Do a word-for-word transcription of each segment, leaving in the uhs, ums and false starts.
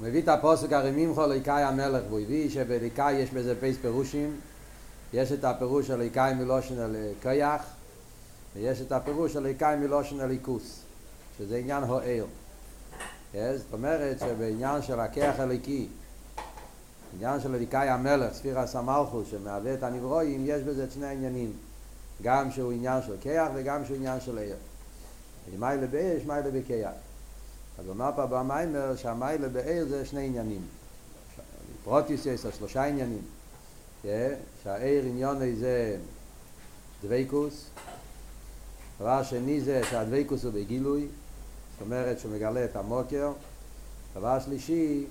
הוא מביא את הפוסק הרי ממך אלוהיקאי המלך, והוא הביא שבאלוהיקאי יש בזה פייס פירושים. יש את הפירוש אלוהיקאי מלושן אלוהיקייח, ויש את הפירוש אלוהיקאי מלושן אלוהיקוס, שזה עניין הועל. זאת אומרת שבעניין של הכיח אלוהיקי, עניין של אלוהיקאי המלך, ספירס המלכות שמהווה את הנברואים, יש בזה את שני העניינים, גם שהוא עניין של כיח וגם שהוא עניין של הועל. מיילה באש, מיילה בכיח. אז אומר פה במיימר שהמיילה באש זה שני עניינים. פרוטיס יש שלושה עניינים. שהאיר עניוני זה דוויקוס, דבר שני זה שהדוויקוס הוא בגילוי, זאת אומרת שהוא מגלה את המוקר, דבר שלישי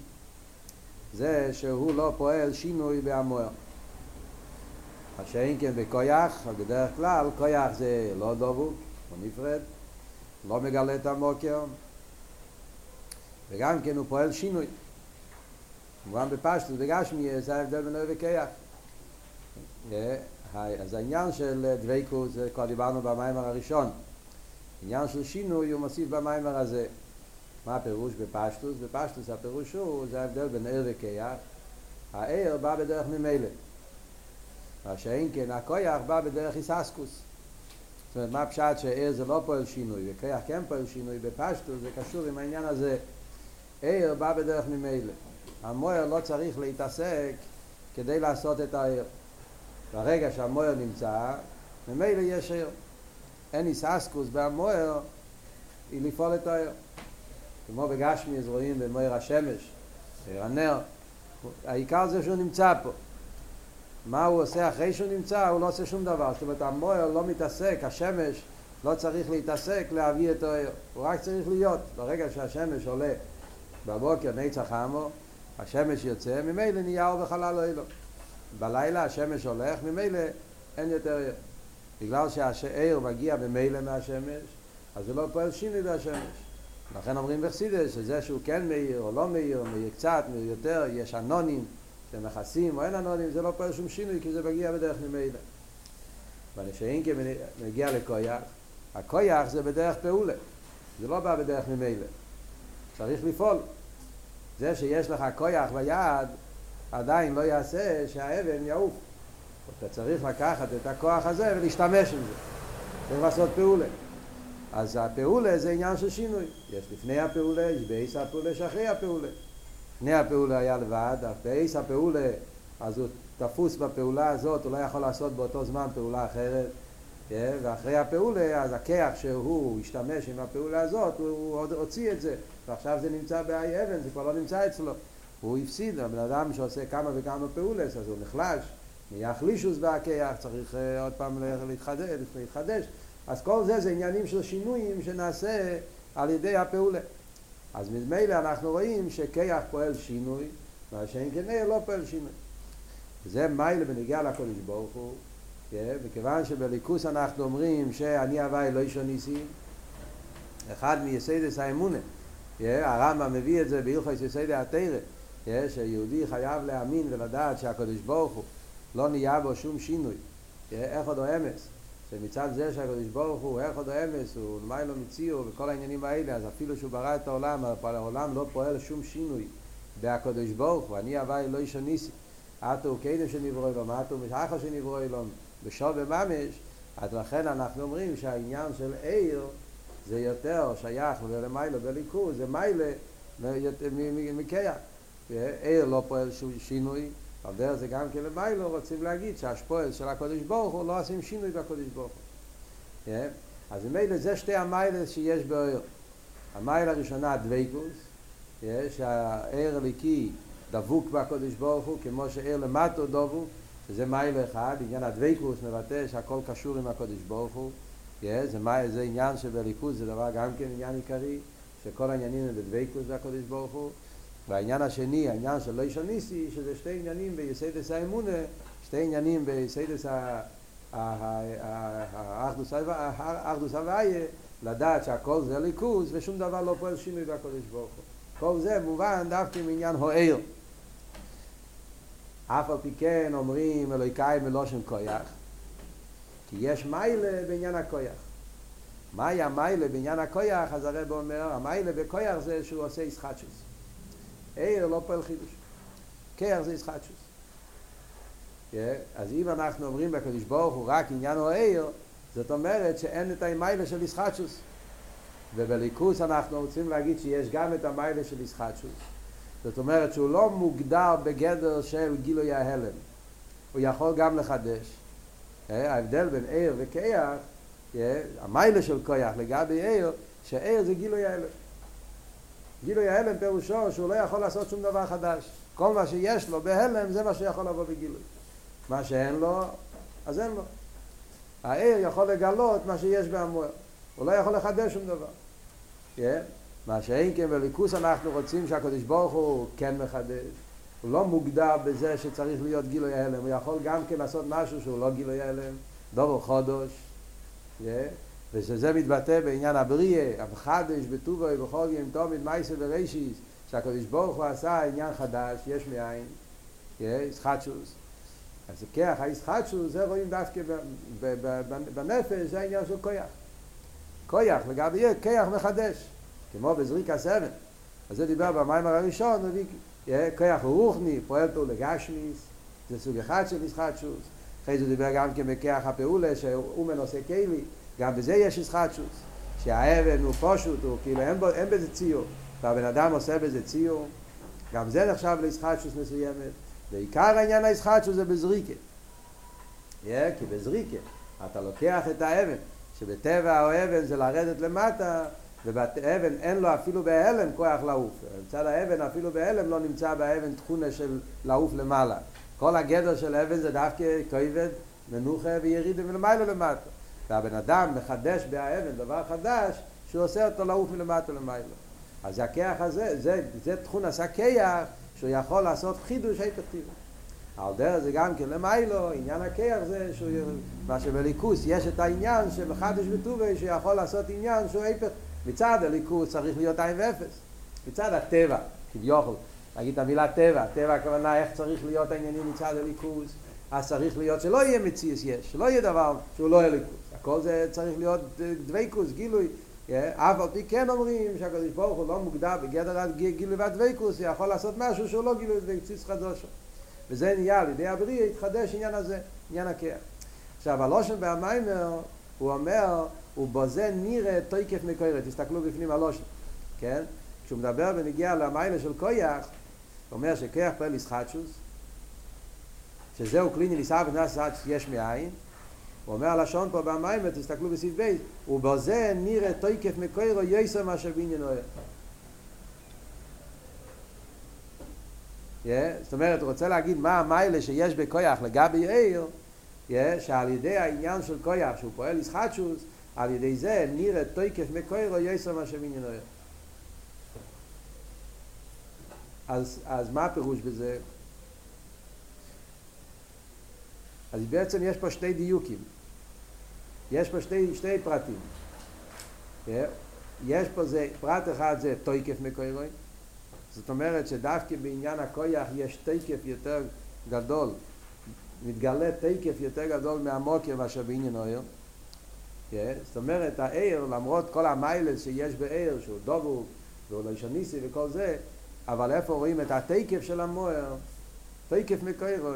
זה שהוא לא פועל שינוי בהמוער. אז שאין כן בכויח, אז בדרך כלל כויח זה לא דובו, הוא נפרד, לא מגלה את המוקר, וגם כן הוא פועל שינוי. כמובן בפשטות בגשמי זה ההבדל בין אוהב וכיח. אז העניין של דוויקוס, זה כבר דיברנו במיימר הראשון. עניין של שינוי הוא מוסיף במיימר הזה. מה הפירוש בפשטוס? בפשטוס הפירוש הוא, זה ההבדל בין ער וכיח. הער בא בדרך ממילא, מה שאין כן הכיח בא בדרך היססקוס. זאת אומרת, מה פשט שער זה לא פועל שינוי וכיח כן פועל שינוי? בפשטוס זה קשור עם העניין הזה. ער בא בדרך ממילא, המוער לא צריך להתעסק כדי לעשות את הער. ברגע שהמוער נמצא, ממילא יש ער. אין איססקוס בהמוער היא לפעול את הער. כמו בגשמי אז רואים במוער השמש, ער הנר. העיקר זה שהוא נמצא פה. מה הוא עושה אחרי שהוא נמצא? הוא לא עושה שום דבר. זאת אומרת, המוער לא מתעסק, השמש לא צריך להתעסק להביא את הער. הוא רק צריך להיות. ברגע שהשמש עולה בבוקר נצח עמו, השמש יוצא, ממילא נהיה אור וחלל אלו. בלילה השמש הולך, ממילא אין יותר ער. בגלל שהער מגיע ממילא מהשמש, אז זה לא פועל שינוי בהשמש. לכן אומרים בחסידות שזה שהוא כן מאיר או לא מאיר, מאיר קצת, מאיר יותר, יש אנונים שמכסים או אין אנונים, זה לא פועל שום שינוי, כי זה מגיע בדרך ממילא. ולשאין כי מגיע לכויח, הכויח זה בדרך פעולה, זה לא בא בדרך ממילא. צריך לפעול. זה שיש לך כויח ביד עדיין לא יעשה שהאבן יעוף. אתה צריך לקחת את הכוח הזה ולהשתמש עם זה. צריך לעשות פעולה. אז הפעולה זה עניין של שינוי. יש לפני הפעולה, יש בעיס הפעולה, יש אחרי הפעולה. לפני הפעולה היה לבד, בעיס הפעולה, אז הוא תפוס בפעולה הזאת, הוא לא יכול לעשות באותו זמן פעולה אחרת. ואחרי הפעולה, אז הכיח שהוא השתמש עם הפעולה הזאת, הוא הוציא את זה. ועכשיו זה נמצא באי אבן, זה כבר לא נמצא אצלו. הוא הפסיד, הבן אדם שעושה כמה וכמה פעולס, אז הוא נחלש, נהיה חלישוס בהכיח, צריך uh, עוד פעם להתחדש, להתחדש. אז כל זה זה עניינים של שינויים שנעשה על ידי הפעולה. אז מזמילא אנחנו רואים שכיח פועל שינוי, והשאין כנראה לא פועל שינוי. וזה מיילה בנגיע לקודש ברוך הוא, yeah, וכיוון שבליכוס אנחנו אומרים שאני הווה אלוהי שוניסי, אחד מייסיידס האמונה, yeah, הרמב"ם מביא את זה בהלכות יסיידי התורה, שיהודי חייב להאמין ולדעת שהקדוש ברוך הוא לא נהיה בו שום שינוי, אחד או אמס, שמצד זה שהקדוש ברוך הוא אחד או אמס, הוא למעלה לא מציאו וכל העניינים האלה, אז אפילו שהוא ברא את העולם, העולם לא פועל שום שינוי בהקדוש ברוך הוא. אני הווה אלוהי שוניסי, אתו קדם שנברא אלוהים, אתו משחר שנברא אלוהים, בשור וממש. אז לכן אנחנו אומרים שהעניין של עיר זה יותר שייך ולמעלה בליכוז, זה מעלה מכיח. עיר לא פועל שינוי, אבל דרך זה גם כלמיילו רוצים להגיד שהשפועל של הקודש ברוך הוא לא עושים שינוי בקודש ברוך הוא. אז ממילא זה שתי המיילה שיש בעיר. המיילה הראשונה הדוויקוס, שהעיר הליקי דבוק בקודש ברוך הוא כמו שעיר למטו דבוק, שזה מיילה אחד. עניין הדוויקוס מבטא שהכל קשור עם הקודש ברוך הוא. זה עניין שבליכוז זה דבר גם כן עניין עיקרי, שכל העניינים הם בדוויקוס והקודש ברוך הוא. והעניין השני, העניין של לא שוניסי, שזה שתי עניינים ביסיידס האמונה, שתי עניינים ביסיידס האחדוס הוויה, לדעת שהכל זה ליכוז ושום דבר לא פועל שינוי בקודש ברוך הוא. כל זה מובן דווקא מעניין הוער. אף על פי כן אומרים אלוהיקאי מלושן כיח, כי יש מיילה בעניין הכיח. מהי המיילה בעניין הכיח? אז הרב אומר, המיילה בכיח זה שהוא עושה ישחטשוס. עיר לא פועל חידוש. כר זה ישחטשוס. אז אם אנחנו אומרים בקדוש ברוך הוא רק עניין או עיר, זאת אומרת שאין את המיילה של ישחטשוס. ובליכוס אנחנו רוצים להגיד שיש גם את המיילה של ישחטשוס. זאת אומרת שהוא לא מוגדר בגדר של גילוי ההלם. הוא יכול גם לחדש. ההבדל בין עיר וכיח, המיילה של כיח לגבי עיר, שעיר זה גילוי ההלם. גילוי ההלם פירושו שהוא לא יכול לעשות שום דבר חדש. כל מה שיש לו בהלם זה מה שיכול לבוא בגילוי. מה שאין לו, אז אין לו. העיר יכול לגלות מה שיש באמור. הוא לא יכול לחדש שום דבר. כן? מה שאין כן בליכוס אנחנו רוצים שהקדוש ברוך הוא כן מחדש. הוא לא מוגדר בזה שצריך להיות גילוי ההלם. הוא יכול גם כן לעשות משהו שהוא לא גילוי ההלם. דור חודש. כן? ושזה מתבטא בעניין הבריאה, המחדש, בטובוי, בחוגים, תומד, מייסה וראשיס, שהקדוש ברוך הוא עשה עניין חדש, יש מאין, ישחטשוס. אז כח, הישחטשוס, זה רואים דווקא בנפש, זה העניין של כוח. כוח, וגם יהיה כח מחדש, כמו בזריק הסבן. אז זה דיבר במיימר הראשון, כוח רוחני, פועל פעולה גשמיס, זה סוג אחד של ישחטשוס. אחרי זה דיבר גם כמכח הפעולה, שאומן עושה קיילי, גם בזה יש ישחטשוס, שהאבן הוא פשוט, הוא כאילו אין, בו, אין בזה ציור, והבן אדם עושה בזה ציור, גם זה נחשב לישחטשוס מסוימת, ועיקר העניין הישחטשוס זה בזריקה. Yeah, כי בזריקה אתה לוקח את האבן, שבטבע האבן זה לרדת למטה, ובאבן אין לו אפילו בהלם כוח לעוף. מצד האבן אפילו בהלם לא נמצא באבן תכונה של לעוף למעלה. כל הגדר של האבן זה דווקא כובד, מנוחה וירידה ולמעלה למטה. והבן אדם מחדש באבן דבר חדש שהוא עושה אותו לעוף מלמטה למעלה. אז הכיח הזה, זה, זה תכון עשה כיח שהוא יכול לעשות חידוש היפתיבה. על דרך זה גם כן למעלה, עניין הכיח זה שהוא, מה שבליכוס יש את העניין שמחדש בטובה שיכול לעשות עניין שהוא היפת. מצד הליכוס צריך להיות עין ואפס. מצד הטבע, כביכול, נגיד את המילה טבע, טבע הכוונה איך צריך להיות העניינים מצד הליכוס, אז צריך להיות שלא יהיה מציאס יש, שלא יהיה דבר שהוא לא הליכוס. הכל זה צריך להיות דוויקוס, גילוי. אף על פי כן אומרים שהקדוש ברוך הוא לא מוגדר בגדר גילוי והדוויקוס, הוא יכול לעשות משהו שהוא לא גילוי ודוויקוס חדושה. וזה נהיה על ידי הבריא, התחדש עניין הזה, עניין הכיח. עכשיו, הלושן והמיימר, הוא אומר, ובזה נראה תוקף מקורת. תסתכלו בפנים הלושן, כן? כשהוא מדבר ונגיע למיילה של כיח, הוא אומר שכיח פועל ישחטשוס, שזהו כלי נלסה ונס יש מאין, הוא אומר הלשון פה במיימר, תסתכלו בסעיף ב', ובזה נראה תוקף מקורו יסוד מה שבעניינו. זאת אומרת, הוא רוצה להגיד מה המיילה שיש בכיח לגבי עיר, שעל ידי העניין של כיח, שהוא פועל ישחטשוס, על ידי זה נראה תוקף מקורו יסוד מה שבעניינו. אז, אז מה הפירוש בזה? אז בעצם יש פה שתי דיוקים, יש פה שתי, שתי פרטים. יש פה זה, פרט אחד זה תוקף מקורו, זאת אומרת שדווקא בעניין הכיח יש תוקף יותר גדול, מתגלה תוקף יותר גדול מהמוקר מאשר בעניין העיר. זאת אומרת העיר, למרות כל המיילס שיש בעיר, שהוא דבוק ואוליישניסי וכל זה, אבל איפה רואים את התוקף של המוער, תוקף מקורו,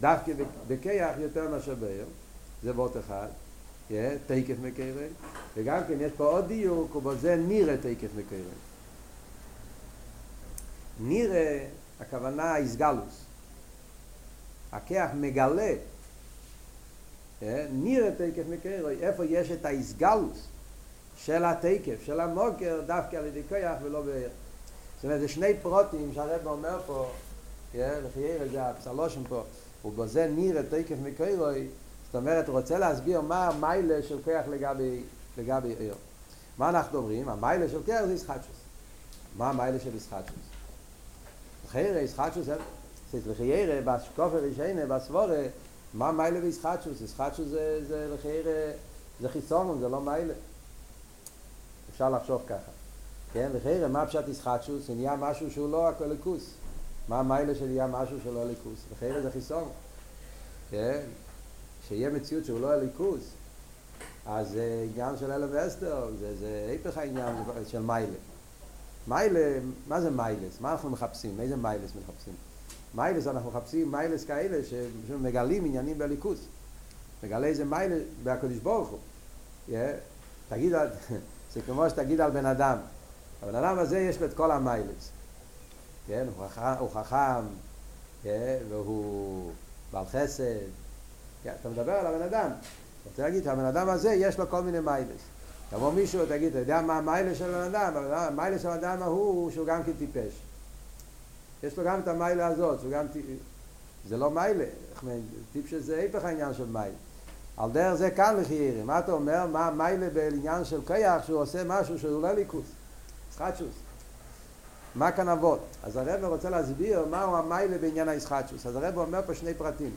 דווקא בכיח יותר מאשר בעיר, זה באות אחד, תוקף מקורו, וגם כן יש פה עוד דיוק, ובזה נראה תוקף מקורו. נראה, הכוונה איסגלוס, הכיח מגלה, נראה תוקף מקורו, איפה יש את האיסגלוס של התוקף, של המוקר, דווקא על ידי כיח ולא בעיר. זאת אומרת, זה שני פרוטים שהרב אומר פה, לחייר את זה, הפסלושם פה, ובזה נראה תוקף מקורו, זאת אומרת, הוא רוצה להסביר מה המיילה של כיח לגבי, לגבי עיר. מה אנחנו אומרים? המיילה של כיח זה ישחטשוס. מה המיילה של ישחטשוס? לחייר, ישחטשוס, לחייר, בשקופר ישענה, בסבורה, מה המיילה בישחטשוס? ישחטשוס זה, זה לחייר, זה חיסון, זה לא מיילה. אפשר לחשוב ככה. כן, לחייר, מה פשט ישחטשוס? זה נהיה משהו שהוא לא הליכוס. מה המיילה שנהיה משהו שלא הליכוס? לחייר זה חיסון. כן? שיהיה מציאות שהוא לא הליכוס. אז עניין של אלם ואסתר, זה היפך העניין של מיילה. מיילה, מה זה מיילס? מה אנחנו מחפשים? איזה מיילס מחפשים? מיילס אנחנו מחפשים, מיילס כאלה שמגלים עניינים בליכוז. מגלה איזה מיילס בהקדוש ברוך הוא. Yeah, תגיד על, זה כמו שתגיד על בן אדם. הבן אדם הזה יש לו את כל המיילס. כן, הוא חכם, הוא חכם yeah, והוא בעל חסד. Yeah, אתה מדבר על הבן אדם. אתה רוצה להגיד, הבן אדם הזה יש לו כל מיני מיילס. תבוא מישהו, תגיד, אתה יודע מה המיילה של האדם? המיילה של האדם ההוא שהוא גם כטיפש. יש לו גם את המיילה הזאת, שהוא גם טיפש. זה לא מיילה, טיפש זה איפך העניין של מיילה. על דרך זה כאן לחיירים. מה אתה אומר? מה המיילה בעניין של קייח שהוא עושה משהו שהוא לא ליכוס? ישחטשוס. מה כאן אבות? אז הרב רוצה להסביר מהו המיילה בעניין הישחטשוס. אז הרב אומר פה שני פרטים.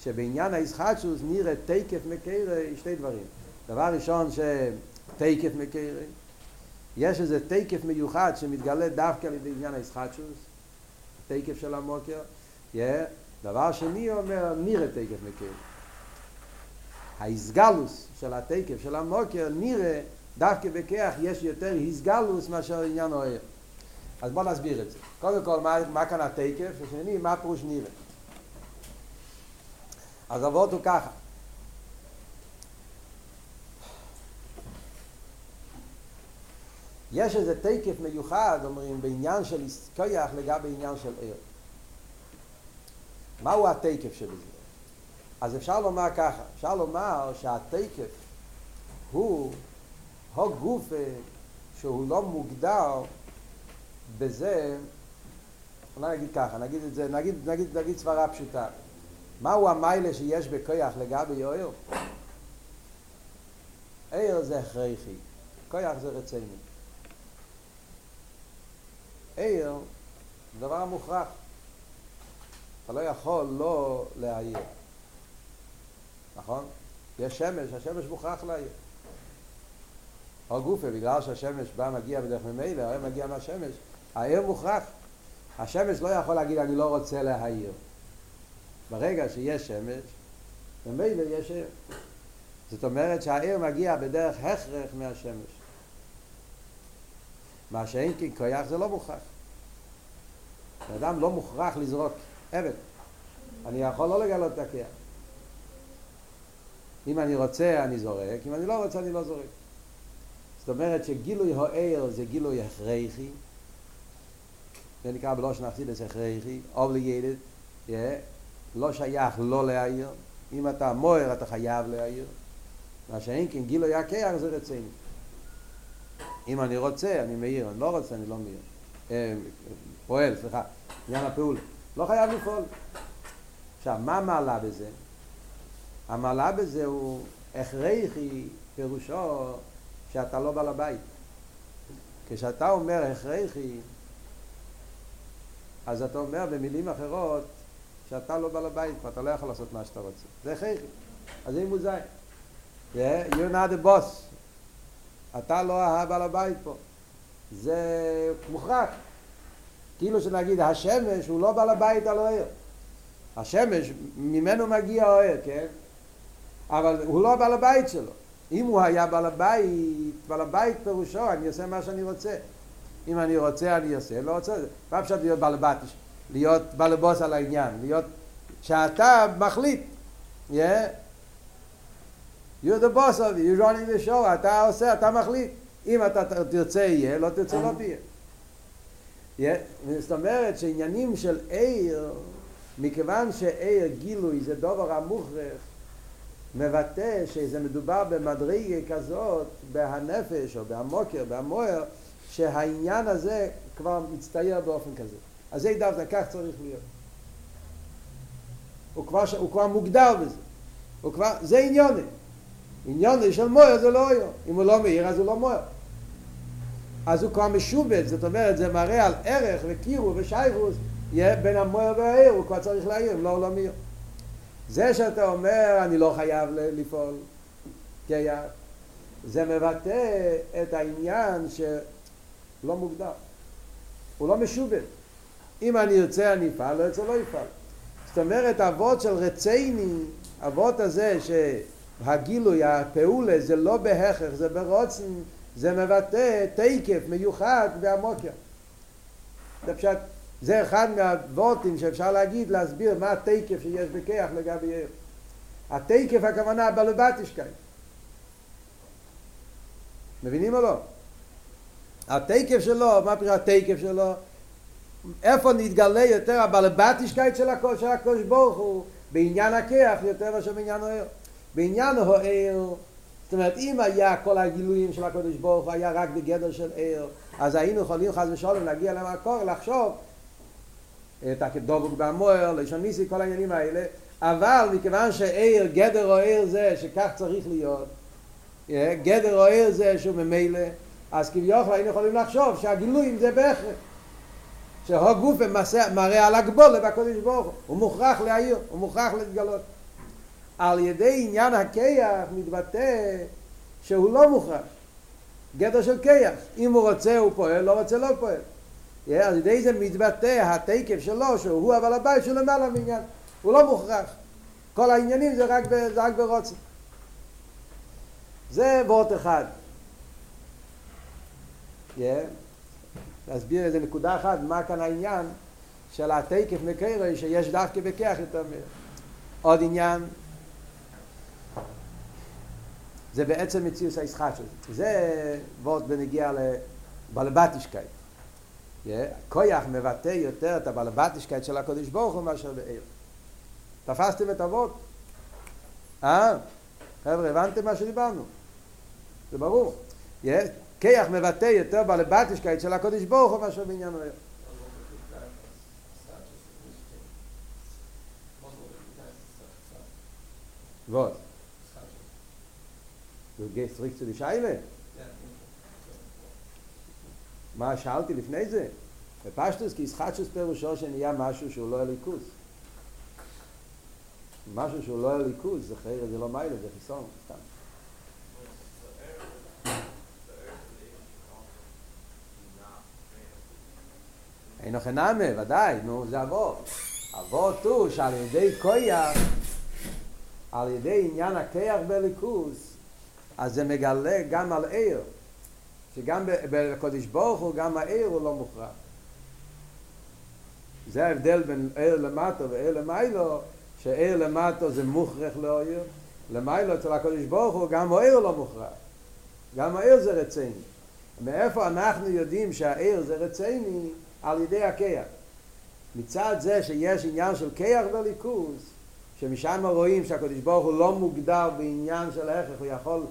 שבעניין הישחטשוס נראה תקף מקרה שתי דברים. דבר ראשון ש... תקף מקרי. יש איזה תקף מיוחד שמתגלה דווקא לעניין הישחטשוס, תקף של המוקר. Yeah. דבר שני אומר נראה תקף מקרי. ההסגלוס של התקף של המוקר נראה דווקא בכך יש יותר הסגלוס מאשר עניין אוהב. אז בוא נסביר את זה. קודם כל מה, מה כאן התקף, ושני מה פרוש נראה. אז עבוד הוא ככה. יש איזה תקף מיוחד, אומרים, בעניין של כוח לגבי עניין של עיר. מהו התקף של זה? אז אפשר לומר ככה, אפשר לומר שהתקף הוא הגוף שהוא לא מוגדר בזה, אולי נגיד ככה, נגיד את זה, נגיד, נגיד, נגיד סברה פשוטה. מהו המיילה שיש בכוח לגבי עיר? עיר זה הכרחי, כוח זה רציני. עיר זה דבר מוכרח. אתה לא יכול לא להעיר. נכון? יש שמש, השמש מוכרח להעיר. או גופה, בגלל שהשמש בא מגיע בדרך ממילא, הרי מגיע מהשמש, העיר מוכרח. השמש לא יכול להגיד אני לא רוצה להעיר. ברגע שיש שמש, ממילא יש עיר. זאת אומרת שהעיר מגיע בדרך הכרח מהשמש. מה שאין כי כוח זה לא מוכרח. האדם לא מוכרח לזרוק אבן. אני יכול לא לגלות את הכוח. אם אני רוצה אני זורק, אם אני לא רוצה אני לא זורק. זאת אומרת שגילוי העיר זה גילוי הכרחי. זה נקרא בלושן החסידות הכרחי, obligated, לא שייך לא להעיר. אם אתה מוער אתה חייב להעיר. מה שאין כי גילוי הכוח זה רציני. אם אני רוצה, אני מאיר, אני לא רוצה, אני לא מאיר. אה, פועל, סליחה, עניין הפעול. לא חייב לפעול. עכשיו, מה המעלה בזה? המעלה בזה הוא הכרחי, פירושו שאתה לא בעל הבית. כשאתה אומר הכרחי, אז אתה אומר במילים אחרות שאתה לא בעל הבית, ואתה לא יכול לעשות מה שאתה רוצה. זה הכרחי. אז זה מוזיין. Yeah, you're not the boss. אתה לא הבעל הבית פה. זה מוכרח. כאילו שנגיד, השמש הוא לא בעל הבית על העיר. השמש, ממנו מגיע העיר, כן? אבל הוא לא בעל הבית שלו. אם הוא היה בעל הבית, בעל הבית פירושו, אני עושה מה שאני רוצה. אם אני רוצה, אני עושה. לא רוצה, מה פשוט להיות בעל הבית? להיות בעל הבוס על העניין. להיות שאתה מחליט. יהיה. You're the boss of it, you're running the show, אתה עושה, אתה מחליט. אם אתה תרצה יהיה, לא תרצה לא תהיה. זאת אומרת שעניינים של עיר, מכיוון שעיר גילוי זה דבר המוכרח, מבטא שזה מדובר במדרגה כזאת, בהנפש או בהמוקר, בהמוער, שהעניין הזה כבר מצטייר באופן כזה. אז זה דווקא כך צריך להיות. הוא כבר, הוא כבר מוגדר בזה. הוא כבר, זה עניוני. עניין של מוער זה לא עיר. אם הוא לא מאיר אז הוא לא מוער. אז הוא כבר משובד, זאת אומרת זה מראה על ערך וקירו ושייבוס יהיה בין המוער והעיר, הוא כבר צריך להעיר, אם לא הוא לא מאיר. זה שאתה אומר אני לא חייב לפעול כיעד, זה מבטא את העניין שלא מוגדר. הוא לא משובד. אם אני ארצה אני אפעל, לא ארצה לא אפעל. זאת אומרת אבות של רציני, אבות הזה ש... הגילוי, הפעולה, זה לא בהכרח, זה ברוצן, זה מבטא תיקף מיוחד והמוקר. זה פשוט, זה אחד מהבורטים שאפשר להגיד, להסביר מה התיקף שיש בכך לגבי יאיר. התיקף הכוונה בלבטישקי. מבינים או לא? התיקף שלו, מה פשוט התיקף שלו? איפה נתגלה יותר הבלבטישקית של הקודש ברוך הוא? בעניין הכח יותר מאשר בעניין האיר. בעניין האיר, זאת אומרת, אם היה כל הגילויים של הקודש ברוך הוא היה רק בגדר של איר, אז היינו יכולים חס ושלום להגיע למקור, לחשוב את הכדובוק במוער, לשון ניסי, כל העניינים האלה. אבל מכיוון שאיר, גדר או איר זה שכך צריך להיות, גדר או איר זה שהוא ממילא, אז כביכול היינו יכולים לחשוב שהגילויים זה בהכרח, שהגוף מראה על הגבולה בקודש ברוך הוא, הוא מוכרח להאיר, הוא מוכרח להתגלות. על ידי עניין הכיח מתבטא שהוא לא מוכרח. גדר של כיח. אם הוא רוצה הוא פועל, לא רוצה לא פועל. על ידי זה מתבטא התקף שלו, שהוא אבל הבית שהוא למעלה מעניין. הוא לא מוכרח. כל העניינים זה רק, ב, זה רק ברוצה. זה בוט אחד. להסביר איזה נקודה אחת, מה כאן העניין של התקף מקרה שיש דווקא בכיח יותר מ... עוד עניין. זה בעצם מציאוס הישחת של זה. זה וורט בנגיע לבלבטישקייט. כוח מבטא יותר את הבלבטישקייט של הקודש ברוך הוא מאשר באיר. תפסתם את הוורט? אה? חבר'ה, הבנתם מה שדיברנו? זה ברור. כוח מבטא יותר בלבטישקייט של הקודש ברוך הוא מאשר בעניין האיר. וורט. Du gehst zurück zu die Scheile? מה שאלתי לפני זה? בפשטוס, כי ישחטשוס פירושו שנהיה משהו שהוא לא הליכוס. משהו שהוא לא הליכוס, זה חייר, זה לא מיילה, זה חיסון, סתם. אינו חנמה, ודאי, נו, זה עבור. עבור תו שעל ידי כוח, על ידי עניין הכוח בליכוס, אז זה מגלה גם על איר, שגם בקודש ברוך הוא, גם האיר הוא לא מוכרח. זה ההבדל בין איר למטו ואיר למיילו, שאיר למטו זה מוכרח לאיר, למיילו אצל הקודש ברוך הוא, גם האיר לא מוכרח. גם האיר זה רציני. מאיפה אנחנו יודעים שהאיר זה רציני? על ידי הכיח. מצד זה שיש עניין של כיח וליכוז, שמשם רואים שהקודש ברוך הוא לא מוגדר בעניין של ההכרח, הוא יכול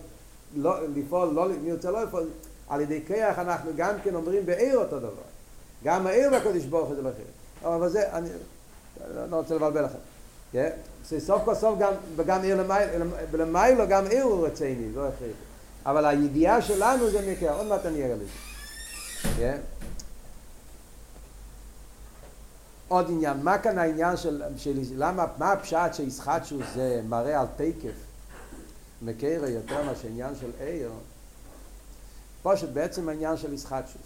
לא, לפעול, לא, מי רוצה לא לפעול, על ידי כיח אנחנו גם כן אומרים בעיר אותו דבר. גם העיר בקודש ברוך הוא זה לכם. אבל זה, אני לא רוצה לבלבל לכם. Yeah. So, סוף כל סוף גם, גם עיר למיילו, גם עיר הוא רציני, לא הכרח. אבל הידיעה שלנו זה מכיח, עוד מעט אני אגלה לזה. Yeah. עוד עניין, מה כאן העניין של, של למה, מה הפשעת שישחטשו זה מראה על תקף מקרה יותר מה שעניין של איר? פשוט בעצם העניין של ישחטשוס.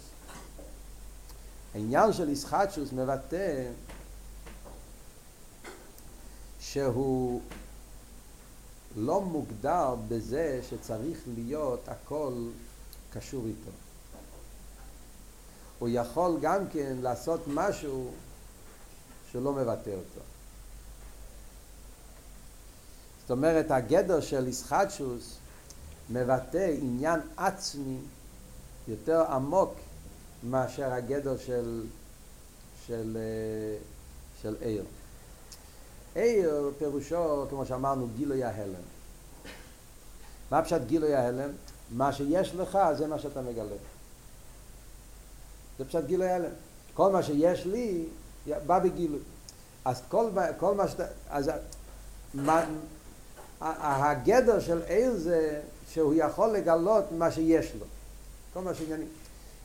העניין של ישחטשוס מבטא שהוא לא מוגדר בזה שצריך להיות הכל קשור איתו. הוא יכול גם כן לעשות משהו שלא מבטא אותו. זאת אומרת, הגדר של ישחטשוס מבטא עניין עצמי יותר עמוק מאשר הגדר של של של איר. איר פירושו, כמו שאמרנו, גילוי ההלם. מה פשט גילוי ההלם? מה שיש לך זה מה שאתה מגלה. זה פשט גילוי ההלם. כל מה שיש לי בא בגילוי. אז כל, כל מה שאתה... אז מה, הגדר של איר זה שהוא יכול לגלות מה שיש לו. כל מה שעניינים.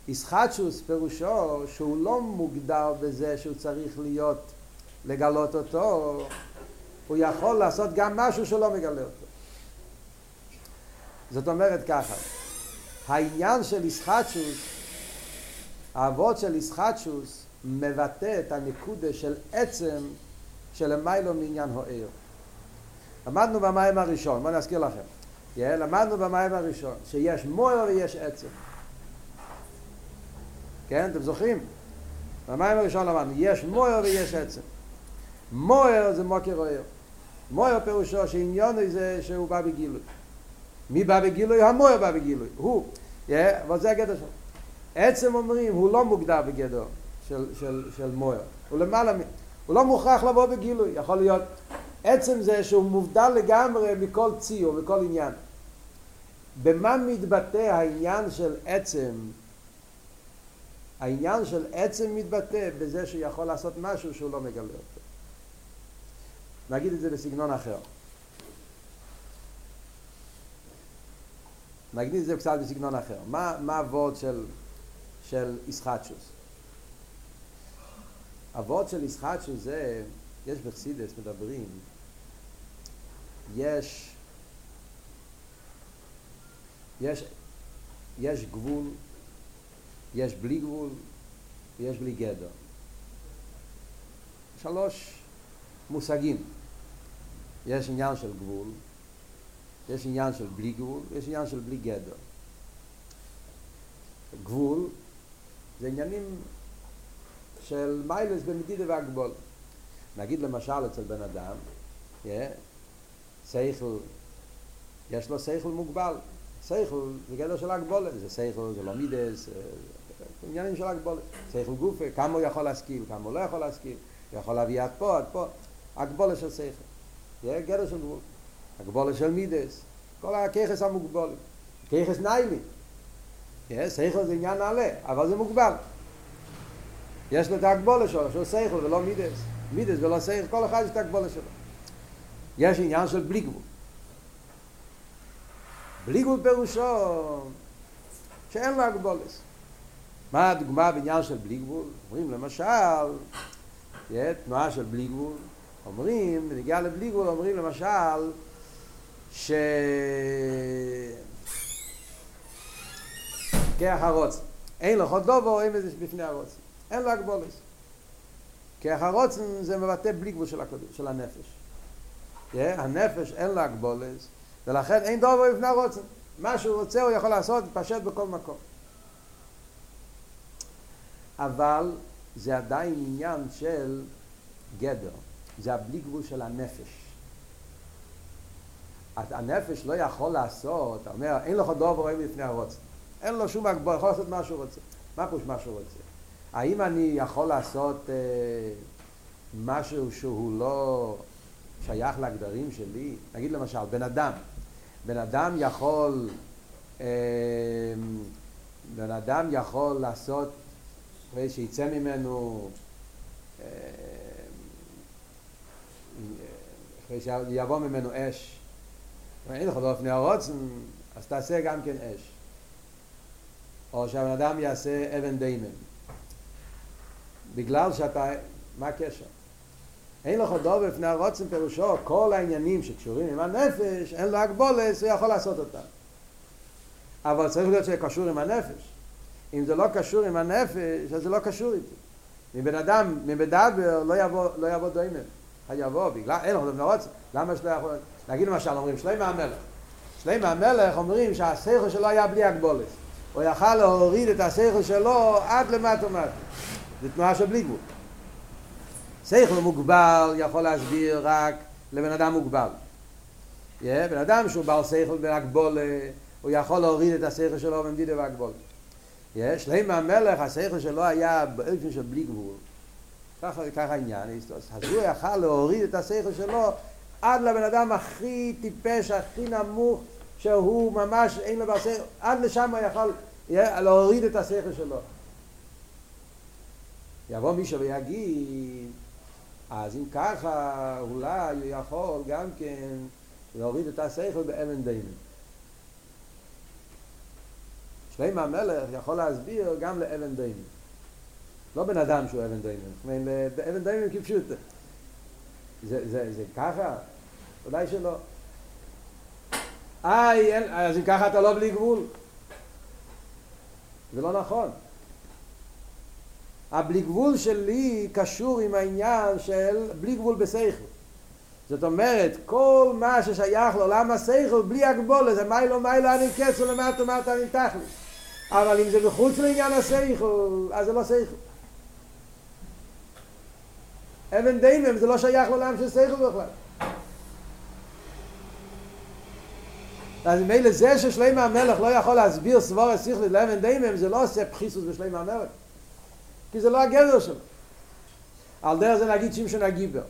ישחטשוס פירושו שהוא לא מוגדר בזה שהוא צריך להיות, לגלות אותו. הוא יכול לעשות גם משהו שלא מגלה אותו. זאת אומרת ככה. העניין של ישחטשוס, האבות של ישחטשוס, מבטא את הנקודה של עצם שלמיילו מעניין האיר. למדנו במים הראשון, בוא נזכיר לכם. Yeah, למדנו במים הראשון שיש מוער ויש עצם. כן? אתם זוכרים? במים הראשון למדנו, יש מויר ויש עצם. מויר זה מוקר אויר. מויר פירושו שעניון זה שהוא בא בגילוי. מי בא בגילוי? המויר בא בגילוי. הוא. אבל זה הגדר שלו. עצם אומרים, הוא לא מוגדר בגדר של, של, של מויר. הוא למעלה, הוא לא מוכרח לבוא בגילוי. יכול להיות. עצם זה שהוא מובדל לגמרי מכל ציור, מכל עניין. במה מתבטא העניין של עצם? העניין של עצם מתבטא בזה שיכול לעשות משהו שהוא לא מגלה אותו. נגיד את זה בסגנון אחר. נגיד את זה קצת בסגנון אחר. מה, מה הוורד של, של ישחטשוס? הוורד של ישחטשוס זה, יש בחסידס מדברים, יש, יש, יש גבול, יש בלי גבול, יש בלי גדר. שלוש מושגים. יש עניין של גבול, יש עניין של בלי גבול, יש עניין של בלי גדר. גבול זה עניינים של מיילס במדידה והגבול. נגיד למשל אצל בן אדם, yeah, שכל, יש לו שכל מוגבל. שכל זה גדר של הגבולת, זה שכל, זה לא מידס, עניינים של הגבולת. שכל גוף, כמה הוא יכול להשכיל, כמה הוא לא יכול להשכיל, הוא יכול להביא עד פה, עד פה. הגבולת של שכל, זה גדר של גבול. הגבולת של מידס, כל הכיחס המוגבולת. כיחס נעילי. Yeah, שכל זה עניין נעלה, אבל זה מוגבל. יש לו את הגבולת שלו, שהוא שכל ולא מידס. מידס ולא שכל, כל אחד יש את הגבולת שלו. יש עניין של בלי גבול. בלי גבול פירושו שאין לו הגבולס. מה הדוגמה בעניין של בלי גבול? אומרים למשל, תנועה של בלי גבול, אומרים, בנגיעה לבלי גבול, אומרים למשל, ש... כך הרוצן. אין לו חוד דובו, אין איזה בפני הרוצן. אין לו הגבולס. כך הרוצן זה מבטא בלי גבול של, הקודש, של הנפש. הנפש אין לו הגבולס. ולכן אין דובו בפני הרוצן. מה שהוא רוצה הוא יכול לעשות פשט בכל מקום. אבל זה עדיין עניין של גדר. זה הבלי גבול של הנפש. הנפש לא יכול לעשות, אומר, אין לו דובו בפני הרוצן. אין לו שום הגבול, יכול לעשות מה שהוא רוצה. מה פוש מה שהוא רוצה? האם אני יכול לעשות אה, משהו שהוא לא שייך להגדרים שלי? נגיד למשל, בן אדם. בן אדם יכול, אה, בן אדם יכול לעשות, שיצא ממנו, אה, שיבוא ממנו אש. אין לך דופני הרוץ, אז תעשה גם כן אש. או שהבן אדם יעשה אבן דיימן. בגלל שאתה, מה הקשר? אין לו חודו בפני הרוצן פירושו, כל העניינים שקשורים עם הנפש, אין לו הגבולס, הוא יכול לעשות אותם. אבל צריך להיות שזה קשור עם הנפש. אם זה לא קשור עם הנפש, אז זה לא קשור איתי. מבן אדם, מבדבר, לא יבוא, לא יבוא דוימן. היבוא, בגלל, אין לו חודו בפני הרוצן. למה שלא יכול... נגיד למשל, אומרים, שלמה המלך. שלמה המלך אומרים שהשכל שלו היה בלי הגבולס. הוא יכל להוריד את השכל שלו עד למטה מטה. זה תנועה של בלי גבול. שכל מוגבל יכול להסביר רק לבן אדם מוגבל. Yeah, בן אדם שהוא בעל שכל בהגבול, הוא יכול להוריד את השכל שלו במדידה והגבול. Yeah, שלמה המלך, השכל שלו היה באופן של בלי גבול. ככה, ככה העניין. אז הוא יכל להוריד את השכל שלו עד לבן אדם הכי טיפש, הכי נמוך, שהוא ממש אין לו בעל שכל, עד לשם הוא יכול yeah, להוריד את השכל שלו. יבוא מישהו ויגיד, אז אם ככה, אולי הוא יכול גם כן להוריד את השכל באבן דיימן. שלמה המלך יכול להסביר גם לאבן דיימן. לא בן אדם שהוא אבן דיימן, זאת אומרת, אבן דיימן כפשוט. זה, זה, זה ככה? אולי שלא. איי, אז אם ככה אתה לא בלי גבול. זה לא נכון. הבלי גבול שלי קשור עם העניין של בלי גבול בשכל. זאת אומרת, כל מה ששייך לעולם השכל, בלי הגבול, זה מיילו מיילו אני קץ ולמטה מטה אני תכלס. אבל אם זה בחוץ לעניין השכל, אז זה לא שכל. אבן דיימם זה לא שייך לעולם של שכל בכלל. אז מילא זה ששלמה המלך לא יכול להסביר סבורת שכלית לאבן דיימם, זה לא עושה פחיסוס בשלמה המלך. כי זה לא הגבר שלו. על דרך זה נגיד שמשון הגיבר.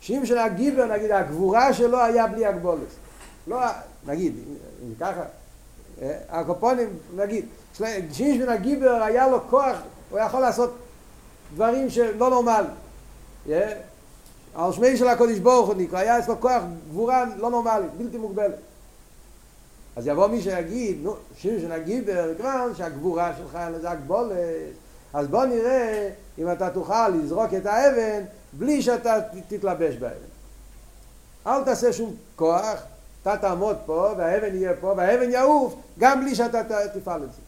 שמשון הגיבר, נגיד, הגבורה שלו היה בלי הגבולת. לא, נגיד, ככה, הקופונים, נגיד, שמשון הגיבר היה לו כוח, הוא יכול לעשות דברים שלא נורמל. על שמי של הקודש ברוך הוא נקרא, היה אצלו כוח גבורה לא נורמלית, בלתי מוגבלת. אז יבוא מי שיגיד, נו, שמשון הגיבר, גרם, שהגבורה שלך זה הגבולת, אז בוא נראה אם אתה תוכל לזרוק את האבן בלי שאתה תתלבש באבן. אל תעשה שום כוח, אתה תעמוד פה והאבן יהיה פה והאבן יעוף גם בלי שאתה תפעל את זה.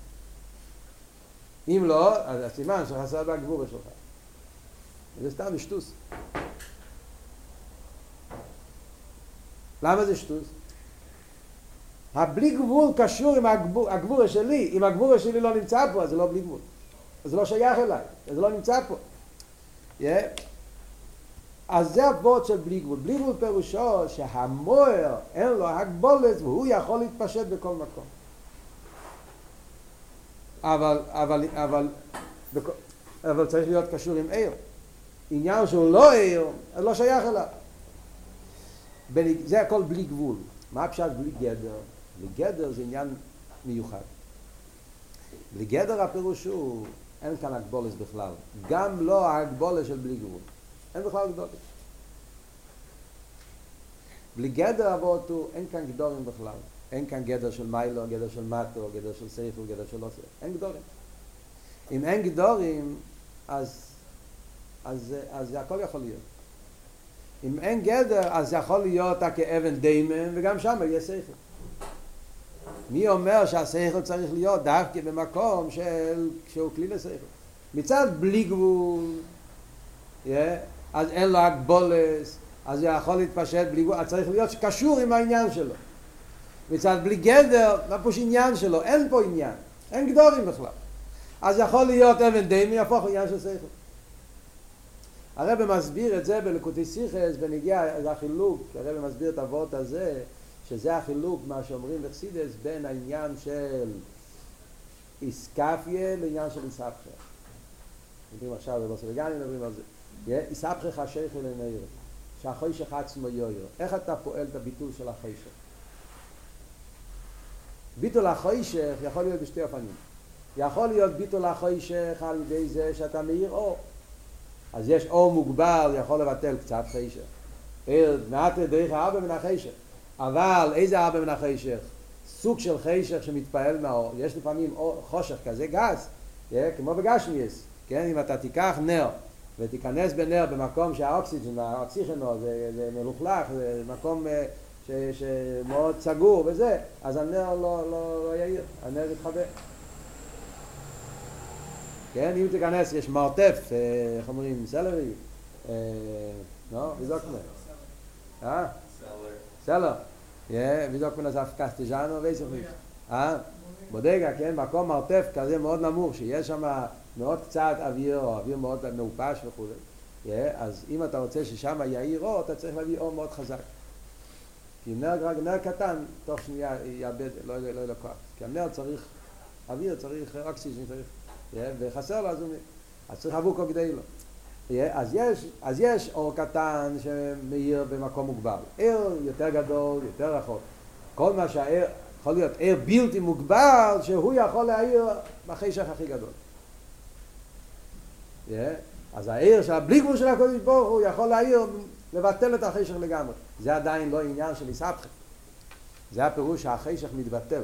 אם לא, אז הסימן שחסר בגבורה שלך. זה סתם שטוס. למה זה שטוס? הבלי גבול קשור עם הגבור, הגבורה שלי. אם הגבורה שלי לא נמצא פה, אז זה לא בלי גבול. אז זה לא שייך אליי, אז זה לא נמצא פה. Yeah. אז זה הבוט של בלי גבול. בלי גבול פירושו שהמוער אין לו הגבולת והוא יכול להתפשט בכל מקום. אבל, אבל, אבל, בכ... אבל צריך להיות קשור עם עיר. עניין שהוא לא עיר, אז לא שייך אליו. בלי... זה הכל בלי גבול. מה הפשט בלי גדר? בלי גדר זה עניין מיוחד. לגדר הפירוש הוא, אין כאן הגבולס בכלל. גם לא הגבולס של בלי גבול. אין בכלל גדולס. לגדר אבות הוא, אין כאן גדורים בכלל. אין כאן גדר של מיילו, גדר של מטו, גדר של סייפו, גדר של לא סייפו. אין גדורים. אם אין גדורים, אז, אז, אז זה הכל יכול להיות. אם אין גדר, אז זה יכול להיות כאבן דיימן, וגם שם יהיה סייפו. מי אומר שהשכל צריך להיות דווקא במקום של, שהוא כלי לשכל? מצד בלי גבול, yeah, אז אין לו הגבולס, אז הוא יכול להתפשט בלי גבול, אז צריך להיות שקשור עם העניין שלו. מצד בלי גדר, לא פה שעניין שלו, אין פה עניין, אין גדורים בכלל. אז יכול להיות אבן דיימי, יהפוך עניין של שכל. הרב מסביר את זה בליקוטי שיחס, ונגיע לחילוק, הרב מסביר את הוות הזה, שזה החילוק, מה שאומרים בחסידס, בין העניין של איסקפיה לעניין של איסאפחה. מדברים עכשיו בבוסרגנים, מדברים על זה. איסאפחה חשייך ולנעיר, שהחוישך עצמו יויו. איך אתה פועל את הביטול של החוישך? ביטול החוישך יכול להיות בשתי אופנים. יכול להיות ביטול החוישך על ידי זה שאתה מאיר אור. אז יש אור מוגבל, יכול לבטל קצת חוישך. עיר, מעט דרך האבא מן החוישך. אבל איזה אבא מן החשך? סוג של חשך שמתפעל מהאור. יש לפעמים חושך כזה גז, כמו בגשמיס. אם אתה תיקח נר ותיכנס בנר במקום שהאוקסיג'ן, האוקסיג'נו, זה מלוכלך, זה מקום שמאוד סגור וזה, אז הנר לא יאיר, הנר יתחבא. אם תיכנס, יש מרתף, איך אומרים, סלרי, לא, בזוק נר. סלר, בדיוק מנסף קסטג'אנו ואיסוכניף. בודגה, כן, מקום מרתף כזה מאוד נמוך, שיש שם מאוד קצת אוויר, או אוויר מאוד מעופש וכו'. אז אם אתה רוצה ששם יאיר אור, אתה צריך להביא אור מאוד חזק. כי נר קטן, תוך שנייה יאבד, לא יהיה לו כוח. כי הנר צריך אוויר, צריך אוקסיג'ן, וחסר לו, אז צריך אבוקו כדי לו. אז יש, אז יש אור קטן שמאיר במקום מוגבל. אור יותר גדול, יותר רחוק. כל מה שהאור, יכול להיות אור בלתי מוגבל, שהוא יכול להאיר בחשך הכי גדול. אז האור שבלי גבול של הקודש ברוך הוא יכול להאיר, לבטל את החשך לגמרי. זה עדיין לא עניין של איסאפחה. זה הפירוש שהחשך מתבטל.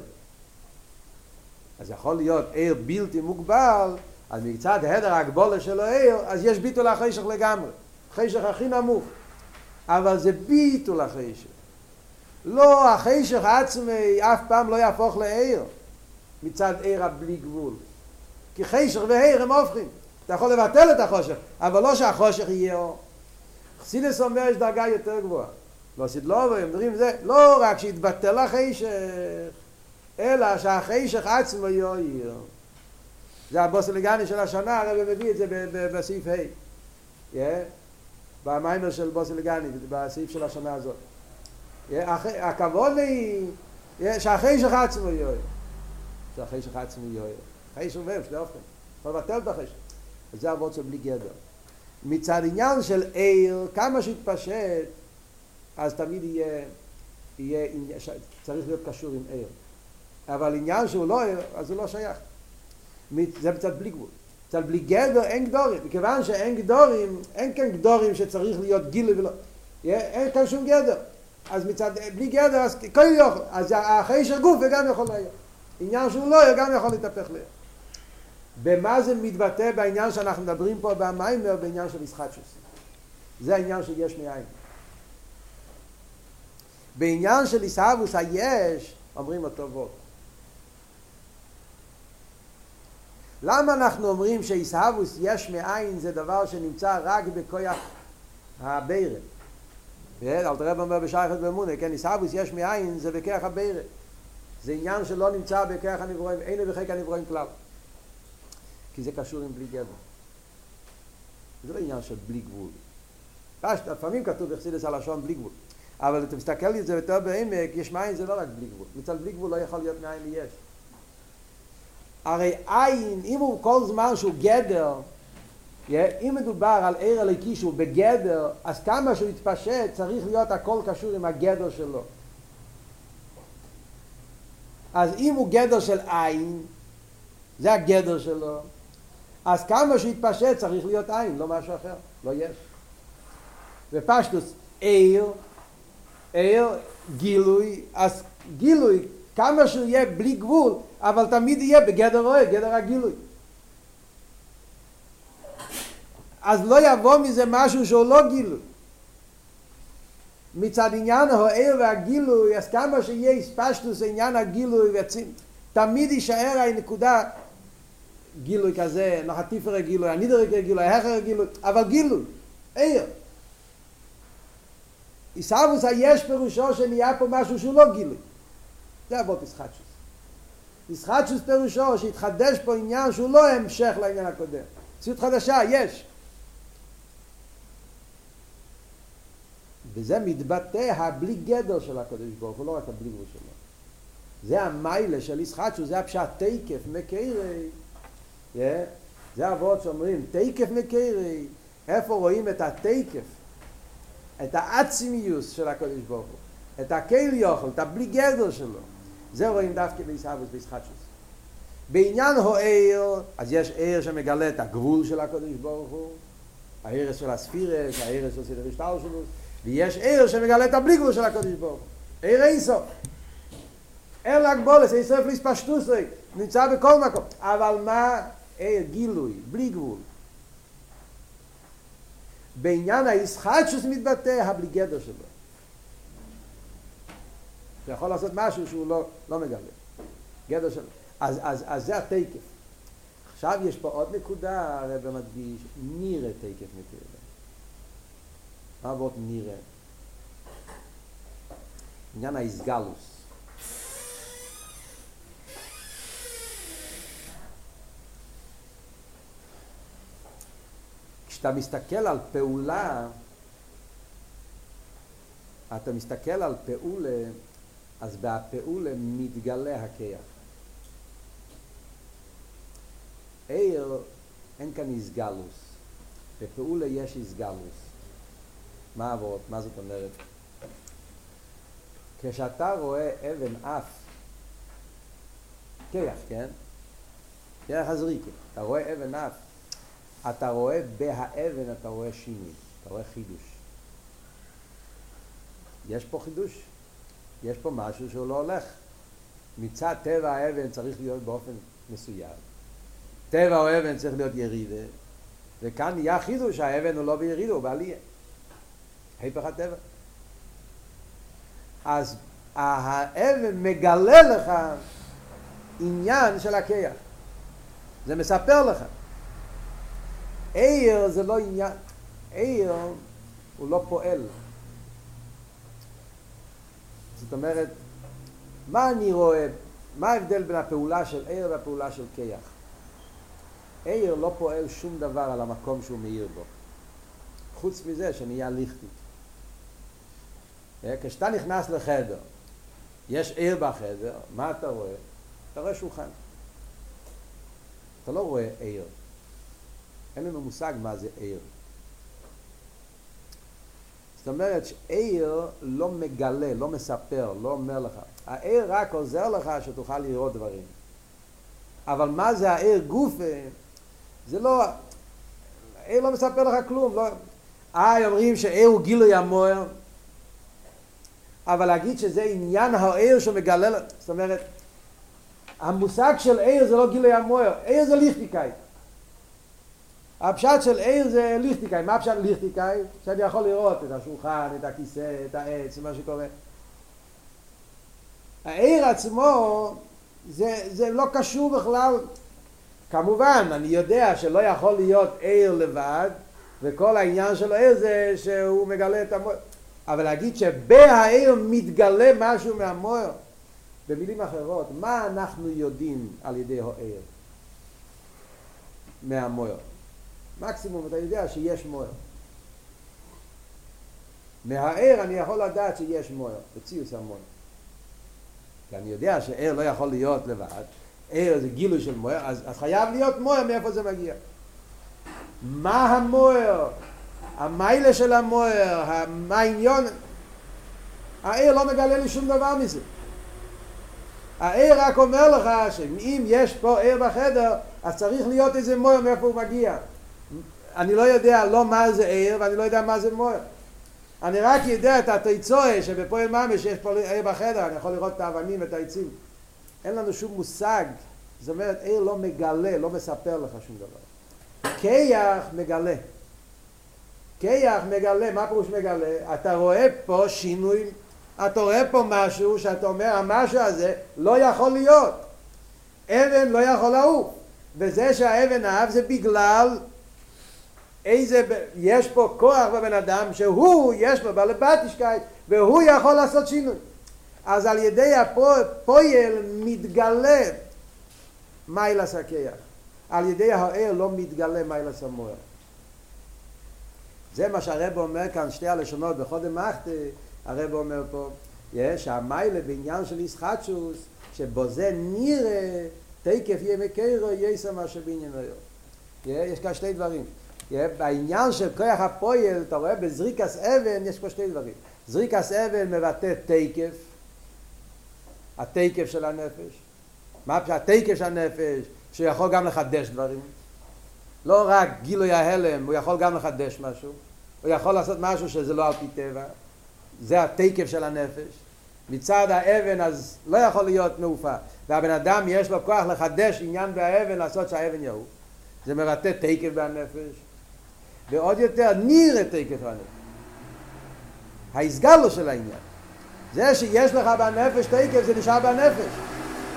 אז יכול להיות אור בלתי מוגבל, אז מקצת ההדר הגבולה של האור, אז יש ביטול החשך לגמרי. חשך הכי נמוך. אבל זה ביטול החשך. לא, החשך עצמי אף פעם לא יהפוך לאור. מצד אור הבלי גבול. כי חשך והאור הם הופכים. אתה יכול לבטל את החושך, אבל לא שהחושך יהיה אור. חסידס אומר יש דרגה יותר גבוהה. לא סדלובה, הם דברים זה. לא רק שהתבטל החשך. אלא שהחשך עצמו יאיר. זה הבוסלגני של השנה, הרב מביא את זה בסעיף ה' במיימר של בוסלגני, בסעיף של השנה הזאת. הכבוד היא שהחשך עצמו יאיר. שהחשך עצמו יאיר. חשך מהם, שני אופן. אבל בטל בחשך. זה עבוד שבלי גדר. מצד עניין של עיר, כמה שהתפשט, אז תמיד יהיה, יהיה צריך להיות קשור עם עיר. אבל עניין שהוא לא עיר, אז הוא לא שייך. זה מצד בלי גבול. מצד בלי גדר אין גדורים. מכיוון שאין גדורים, אין כאן גדורים שצריך להיות גיל ולא. אין כאן שום גדר. אז מצד בלי גדר, אז כל יוכל. אז אחרי שגוף וגם יכול להיות. עניין שהוא לא עיר, גם יכול להתהפך לעיר. במה זה מתבטא בעניין שאנחנו מדברים פה במיימר, בעניין של ישחטשוס? זה העניין של יש מאין. בעניין של ישהבוס היש, אומרים אותו בו. למה אנחנו אומרים שישהבוס יש מאין זה דבר שנמצא רק בכוח הבירה? אל תראה במה בשייכת במונה, כן, ישהבוס יש מאין זה בכוח הבירה. זה עניין שלא נמצא בכוח הנברואים, אין בכך הנברואים כלל. כי זה קשור עם בלי גדר. זה לא עניין של בלי גבול. לפעמים כתוב בחסידות הלשון בלי גבול. אבל אתה מסתכל על זה יותר בעמק, יש מאין זה לא רק בלי גבול. מצד בלי גבול לא יכול להיות מאין ליש. הרי עין, אם הוא כל זמן שהוא גדר, אם מדובר על עיר הליקי שהוא בגדר, אז כמה שהוא יתפשט צריך להיות הכל קשור עם הגדר שלו. אז אם הוא גדר של עין, זה הגדר שלו, אז כמה שהתפשט צריך להיות עין, לא משהו אחר, לא יש. ופשטוס, עיר, עיר, גילוי, אז גילוי, כמה שהוא יהיה בלי גבול, אבל תמיד יהיה בגדר רואה, גדר הגילוי. אז לא יבוא מזה משהו שהוא לא גילוי. מצד עניין העיר והגילוי, אז כמה שיהיה פשטוס עניין הגילוי ויצים, תמיד יישאר הנקודה, גילוי כזה, נחטיפר הגילוי, הנידרק הגילוי, ההכר הגילוי, אבל גילוי, עיר. ישהבוס היש פירושו שנהיה פה משהו שהוא לא גילוי. זה אבות ישחטשוס. ישחטשוס פירושו שהתחדש פה עניין שהוא לא המשך לעניין הקודם. ציוד חדשה, יש. וזה מתבטא הבלי גדר של הקודש ברוך הוא, לא רק הבלי גבול שלו. זה המיילה של ישחטשוס, זה הפשט תקף מקרי. Yeah. זה אבות שאומרים, תקף מקרי. איפה רואים את התקף? את העצמיוס של הקודש ברוך הוא. את הקהיל יוכל, את הבלי גדר שלו. זה רואים דווקא בישהבוס וישחטשוס. בעניין העיר, אז יש עיר שמגלה את הגבול של הקודש ברוך הוא. העיר של הספירס, העיר של סדר השטר שלו. ויש עיר שמגלה את הבלי גבול של הקודש ברוך הוא. עיר איסוף. אין להגבולס, אין סוף להספשטוס, נמצא בכל מקום. אבל מה? אי, גילוי, בלי גבול. בעניין הישחטשוס מתבטא, הבלי גדר שלו. אתה יכול לעשות משהו שהוא לא, לא מגלה. גדר שלו. אז, אז, אז זה התקף. עכשיו יש פה עוד נקודה, הרב מדגיש, נראה תקף מתארה. מה עבוד נראה? עניין הישגלוס. כשאתה מסתכל על פעולה, אתה מסתכל על פעולה, אז בפעולה מתגלה הכיח. עיר, אין כאן איסגלוס. בפעולה יש איסגלוס. מה עבוד? מה זאת אומרת? כשאתה רואה אבן אף, כיח, כן? כיח הזריקה. אתה רואה אבן אף. אתה רואה בהאבן, אתה רואה שינוי, אתה רואה חידוש. יש פה חידוש, יש פה משהו שהוא לא הולך. מצד טבע האבן צריך להיות באופן מסוים. טבע או אבן צריך להיות ירידה, וכאן נהיה חידוש, האבן הוא לא בירידה, הוא בעלייה. היפך הטבע. אז האבן מגלה לך עניין של הכיח. זה מספר לך. עיר זה לא עניין, עיר הוא לא פועל. זאת אומרת, מה אני רואה מה ההבדל בין הפעולה של עיר והפעולה של כיח? עיר לא פועל שום דבר על המקום שהוא מאיר בו, חוץ מזה שנהיה ליכטית. כשאתה נכנס לחדר, יש עיר בחדר, מה אתה רואה? אתה רואה שולחן. אתה לא רואה עיר. אין לנו מושג מה זה עיר. זאת אומרת שעיר לא מגלה, לא מספר, לא אומר לך. העיר רק עוזר לך שתוכל לראות דברים. אבל מה זה העיר גוף? זה לא... העיר לא מספר לך כלום. לא... אה, אומרים שעיר הוא גילוי המואר. אבל להגיד שזה עניין העיר שמגלה... זאת אומרת, המושג של עיר זה לא גילוי המואר. עיר זה ליכטיקאי. הפשט של עיר זה ליכטיקאי. מה הפשט ליכטיקאי? שאני יכול לראות את השולחן, את הכיסא, את העץ, מה שקורה. העיר עצמו זה, זה לא קשור בכלל. כמובן, אני יודע שלא יכול להיות עיר לבד, וכל העניין שלו עיר זה שהוא מגלה את המואר. אבל להגיד שבהעיר מתגלה משהו מהמואר. במילים אחרות, מה אנחנו יודעים על ידי העיר מהמואר? מקסימום אתה יודע שיש מואר. מהעיר אני יכול לדעת שיש מואר, בציוס המון. כי אני יודע שעיר לא יכול להיות לבד, עיר זה גילוי של מואר, אז, אז חייב להיות מואר, מאיפה זה מגיע? מה המואר? המיילה של המואר, המעניון, העיר לא מגלה לי שום דבר מזה. העיר רק אומר לך שאם יש פה עיר בחדר, אז צריך להיות איזה מואר, מאיפה הוא מגיע. אני לא יודע לא מה זה עיר ואני לא יודע מה זה מואר. אני רק יודע את התיצוע שבפועל ממש יש פה עיר בחדר, אני יכול לראות את האבנים ואת העצים. אין לנו שום מושג. זאת אומרת, עיר לא מגלה, לא מספר לך שום דבר. כיח מגלה. כיח מגלה, מה פירוש מגלה? אתה רואה פה שינוי, אתה רואה פה משהו שאתה אומר, המשהו הזה לא יכול להיות. אבן לא יכול לעוף. וזה שהאבן אהב זה בגלל... איזה, יש פה כוח בבן אדם שהוא יש לו בעל בתשקייט והוא יכול לעשות שינוי. אז על ידי הפועל מתגלה מיילס הכיח. על ידי העיר לא מתגלה מיילס המואר. זה מה שהרב אומר כאן, שתי הלשונות בחודם אחת, הרב אומר פה, יש המיילה בעניין של ישחטשוס, שבו זה נראה, תקף ימי קירו יסע מה שבעניין היום. יש כאן שתי דברים. בעניין של כוח הפועל, אתה רואה בזריקס אבן, יש פה שתי דברים. זריקס אבן מבטא תקף, התקף של הנפש. מה התקף של הנפש? שיכול גם לחדש דברים. לא רק גילוי ההלם, הוא יכול גם לחדש משהו. הוא יכול לעשות משהו שזה לא על פי טבע. זה התקף של הנפש. מצד האבן אז לא יכול להיות מעופה. והבן אדם יש לו כוח לחדש עניין באבן, לעשות שהאבן יעוף. זה מבטא תקף בנפש. ועוד יותר נראה תקף בנפש. ההסגל לו של העניין. זה שיש לך בנפש תקף, זה נשאר בנפש.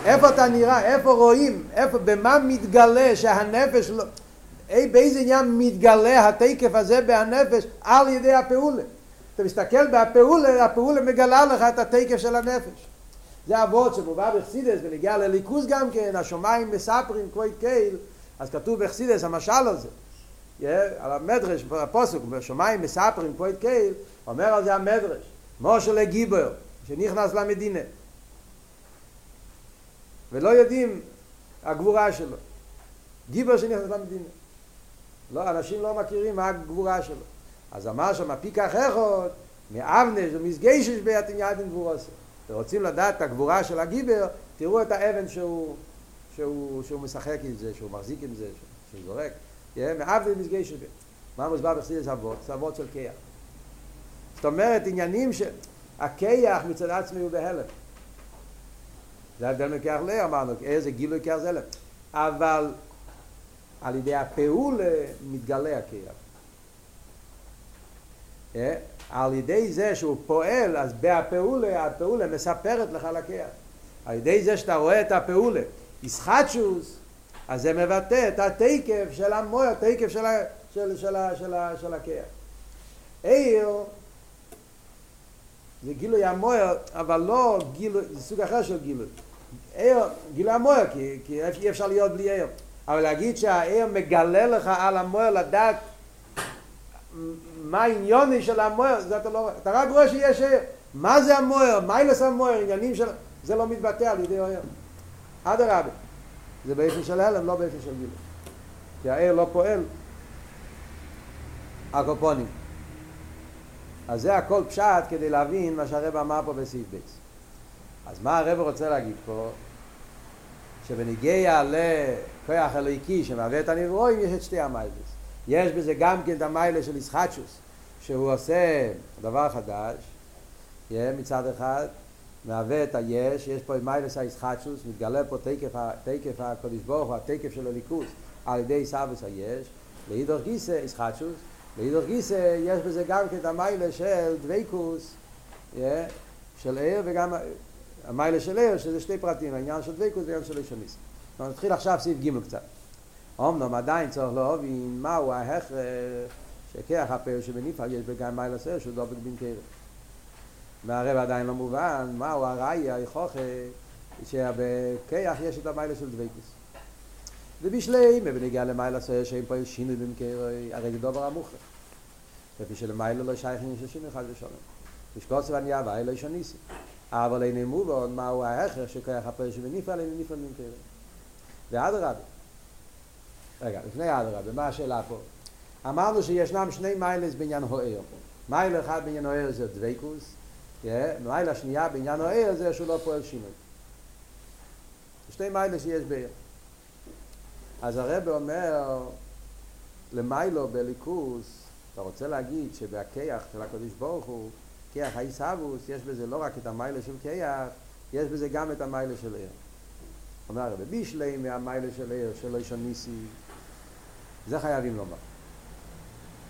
איפה אתה נראה, איפה רואים, איפה, במה מתגלה שהנפש לא... אי, באיזה עניין מתגלה התקף הזה בנפש על ידי הפעולה. אתה מסתכל בפעולה, הפעולה מגלה לך את התקף של הנפש. זה אבות שמובא בחסידס ונגיע לליכוז גם כן, השומיים מספרים כוית קייל, אז כתוב בחסידס המשל הזה, על המדרש, הפוסוק, בשומיים מספרים כוית קייל, אומר על זה המדרש, משה לגיבור, שנכנס למדינה, ולא יודעים הגבורה שלו. גיבור שנכנס למדינה. לא, אנשים לא מכירים מה הגבורה שלו. אז אמר שם, הפיק החכות, מאבנש ומסגשש ביתן ידן גבורוסו. ורוצים לדעת את הגבורה של הגיבר, תראו את האבן שהוא, שהוא, שהוא משחק עם זה, שהוא מחזיק עם זה, שהוא זורק. מאבנש ומסגשש ביתן. מה מוסבר בחסידס אבות? אבות של כיח. זאת אומרת, עניינים שהכיח מצד עצמי הוא בהלם. זה הבדל מכיח לא, אמרנו, איזה גילוי כיח זה הלם. אבל... על ידי הפעול מתגלה הכיח. על ידי זה שהוא פועל, אז בהפעולה, הפעולה מספרת לך לכיח. על ידי זה שאתה רואה את הפעולה, ישחטשוס, אז זה מבטא את התקף של המואר, התקף של, של, של, של, של הכיח. עיר, זה גילוי המואר, אבל לא גילוי, זה סוג אחר של גילוי. עיר, גילוי המויר, כי, כי אי אפשר להיות בלי עיר. אבל להגיד שהעיר מגלה לך על המויר לדעת מה העניוני של המויר, זה אתה לא רואה. אתה רק רואה שיש עיר. מה זה המויר? מה אילס המויר? עניינים של... זה לא מתבטא על ידי העיר. עד הרבה. זה באיפן של הלם, לא באיפן של גילוי. כי העיר לא פועל. הקופונים. אז זה הכל פשט כדי להבין מה שהרב אמר פה בסעיף בייס. אז מה הרב רוצה להגיד פה? שבניגיע לכוח אלוהיקי שמעווה את הנברואים יש את שתי המיילס. יש בזה גם כן את המיילה של ישחטשוס, שהוא עושה דבר חדש, מצד אחד, מעווה את היש, יש פה מיילס הישחטשוס, מתגלה פה תקף, תקף הקודש ברוך הוא, התקף של הליכוס, על ידי סבס היש, להידור גיסא ישחטשוס, להידור גיסא יש בזה גם כן את המיילה של דוויקוס, של עיר וגם... המיילה של עיר, שזה שתי פרטים, העניין של דוויקוס והעניין של ראשוניס. אנחנו נתחיל עכשיו סעיף ג' קצת. אמנם עדיין צריך להבין מהו ההכרח שכח הפער שבנפעל יש בגן מיילה של עיר שהוא דבק בן קרח. והרב עדיין לא מובן מהו הראיה, ההוכחה, שבכח יש את המיילה של דוויקוס. ובשלם, בנגיעה למיילה של עיר שאין פה יש שינוי בן קרח, הרי זה דבר המוכרח. כפי שלמיילה לא שייכים של שינוי חד ושלום. ושקוסו עניה והאלה ראשוניסי. אבל אין מובן מהו ההכרח שכח הפער שבנפעל אין נפעל בן קרח. ועד הרבה. רגע, לפני עד הרבה, מה השאלה פה? אמרנו שישנם שני מיילס בעניין הוער. מייל אחד בעניין הוער זה דוויקוס, ומייל השנייה בעניין הוער זה שהוא לא פועל שינוי. שתי מיילס שיש בעיר. אז הרב אומר למיילו בליכוס, אתה רוצה להגיד שבהכיח של הקדוש ברוך הוא, כיח הישהבוס, יש בזה לא רק את המיילה של כיח, יש בזה גם את המיילה של עיר. אומר הרב, בישלי מהמיילה של עיר של אישון ניסי, זה חייבים לומר.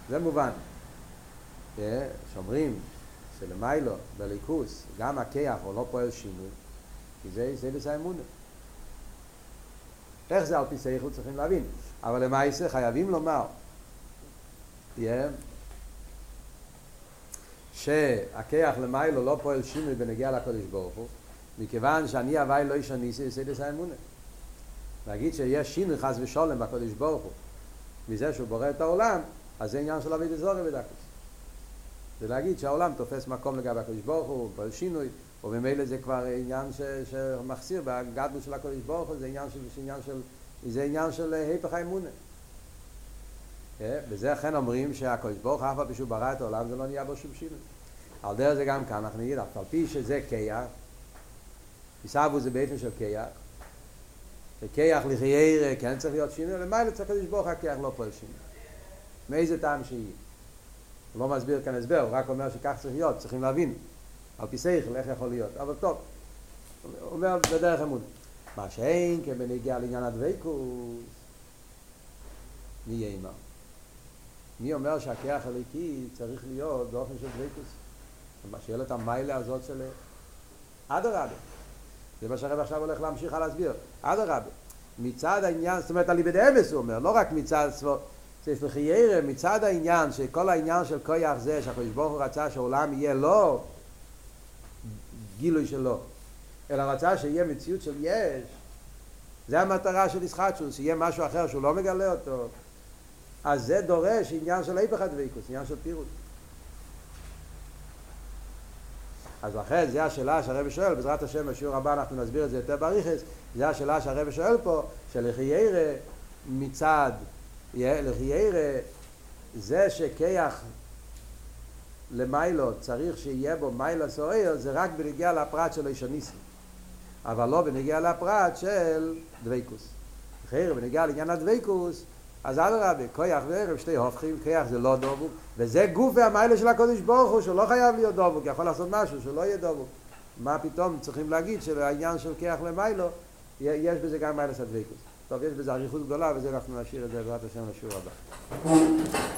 זה מובן. שאומרים שלמיילו, בליכוס, גם הכיח הוא לא פועל שינוי, כי זה סבס האמונה. איך זה על פי סייכות צריכים להבין, אבל למעשה חייבים לומר. שהכיח למיילו לא פועל שינוי בנגיע לקודש ברוך הוא, מכיוון שאני הווי לא איש הניסי יסיידס האמונה. להגיד שיש שינוי חס ושולם בקודש ברוך הוא, מזה שהוא בורא את העולם, אז זה עניין של אבי דזורי ודקוס. זה להגיד שהעולם תופס מקום לגבי הקודש ברוך הוא, פועל שינוי, ובמילא זה כבר עניין ש- שמחסיר בגדלו של הקודש ברוך הוא, זה עניין של, זה עניין של, זה עניין של היפך האמונה. וזה אכן אומרים שהקודש ברוך אף פי שהוא ברא את העולם זה לא נהיה בו שום שינוי. על דרך זה גם כאן אנחנו נגיד, אף על פי שזה כיח, ישאבו זה באיפן של כיח, וכיח לחייר כן צריך להיות שינוי, למעלה צריך הקודש ברוך הכיח לא פועל שינוי. מאיזה טעם שיהיה? הוא לא מסביר כאן הסבר, הוא רק אומר שכך צריך להיות, צריכים להבין. על פי שכל, איך יכול להיות, אבל טוב. הוא אומר בדרך אמונה. מה שאין כבנגיע לעניין הדבקות, מי יאמר? מי אומר שהכיח הליקי צריך להיות באופן של דוויקוס? שיהיה לו את המיילה הזאת של... עד הרבה. זה מה שהרב עכשיו הולך להמשיך על להסביר. עד הרבה. מצד העניין, זאת אומרת, הליבד אמס הוא אומר, לא רק מצד... יש לכי ירם, מצד העניין, שכל העניין של כיח זה, שהקדוש ברוך הוא רצה שהעולם יהיה לא גילוי שלו, אלא רצה שיהיה מציאות של יש. זה המטרה של ישחטשוס, שיהיה משהו אחר שהוא לא מגלה אותו. אז זה דורש עניין של היפך הדבקות, עניין של פירוט. אז לכן זה השאלה שהרב שואל, בעזרת השם בשיעור הבא אנחנו נסביר את זה יותר בריחס, זה השאלה שהרב שואל פה, שלכי ירא מצד, לכי ירא זה שכיח למיילו צריך שיהיה בו מיילו סוער, זה רק בנגיע לפרט של אישניסי, אבל לא בנגיע לפרט של דוויקוס. לכי ירא בנגיע לעניין הדוויקוס, אז אל רבי, כיח וערב שתי הופכים, כיח זה לא דבוק, וזה גוף והמיילה של הקודש ברוך הוא, שהוא לא חייב להיות דבוק, יכול לעשות משהו שלא יהיה דבוק. מה פתאום צריכים להגיד שהעניין של כיח למיילה, יש בזה גם מיילה של דבקות. טוב, יש בזה אריכות גדולה, וזה אנחנו נשאיר את זה בעזרת השם לשיעור הבא.